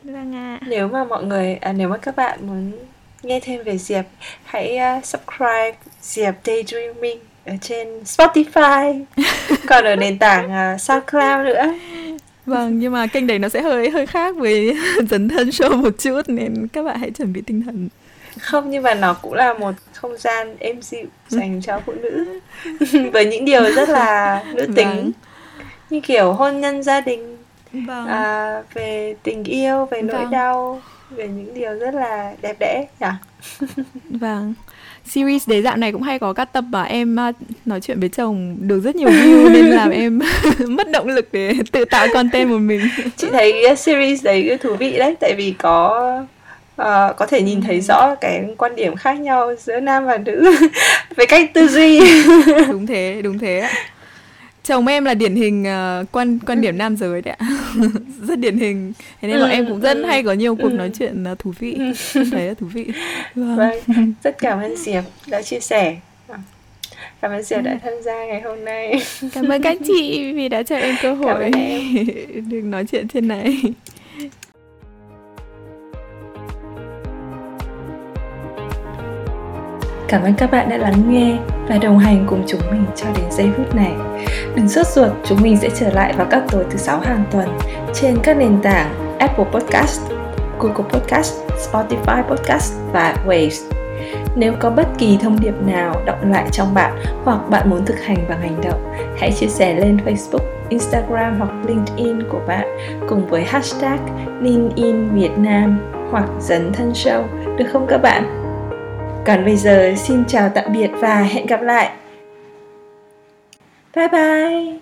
Vâng ạ. Nếu mà mọi người, à, nếu mà các bạn muốn nghe thêm về Diệp, hãy uh, subscribe Diệp Daydreaming ở trên Spotify, còn ở nền tảng uh, SoundCloud nữa. Vâng, nhưng mà kênh đấy nó sẽ hơi hơi khác với Dấn Thân Show một chút, nên các bạn hãy chuẩn bị tinh thần. Không, nhưng mà nó cũng là một không gian êm dịu dành cho phụ nữ với những điều rất là nữ tính, vâng. Như kiểu hôn nhân gia đình, vâng. à, về tình yêu, về nỗi vâng. đau, về những điều rất là đẹp đẽ nhỉ? Vâng. Series đấy dạo này cũng hay có các tập mà em nói chuyện với chồng được rất nhiều view nên làm em mất động lực để tự tạo content của mình. Chị thấy series đấy thú vị đấy, tại vì có uh, có thể nhìn thấy rõ cái quan điểm khác nhau giữa nam và nữ về cách tư duy. Đúng thế, đúng thế ạ. Chồng em là điển hình uh, quan quan ừ. điểm nam giới đấy ạ. Rất điển hình. Thế nên ừ, bọn em cũng rất ừ. hay có nhiều cuộc ừ. nói chuyện uh, thú vị. Thấy là thú vị. Vâng. Vâng. Rất cảm ơn Diệp đã chia sẻ. Cảm ơn Diệp đã tham gia ngày hôm nay. Cảm ơn các chị vì đã cho em cơ hội em. được nói chuyện trên này. Cảm ơn các bạn đã lắng nghe và đồng hành cùng chúng mình cho đến giây phút này. Đừng sốt ruột, chúng mình sẽ trở lại vào các tối thứ sáu hàng tuần trên các nền tảng Apple Podcast, Google Podcast, Spotify Podcast và Waves. Nếu có bất kỳ thông điệp nào đọng lại trong bạn hoặc bạn muốn thực hành bằng hành động, hãy chia sẻ lên Facebook, Instagram hoặc LinkedIn của bạn cùng với hashtag Lean In Việt Nam hoặc Dấn Thân Show, được không các bạn? Còn bây giờ xin chào tạm biệt và hẹn gặp lại. Bye bye!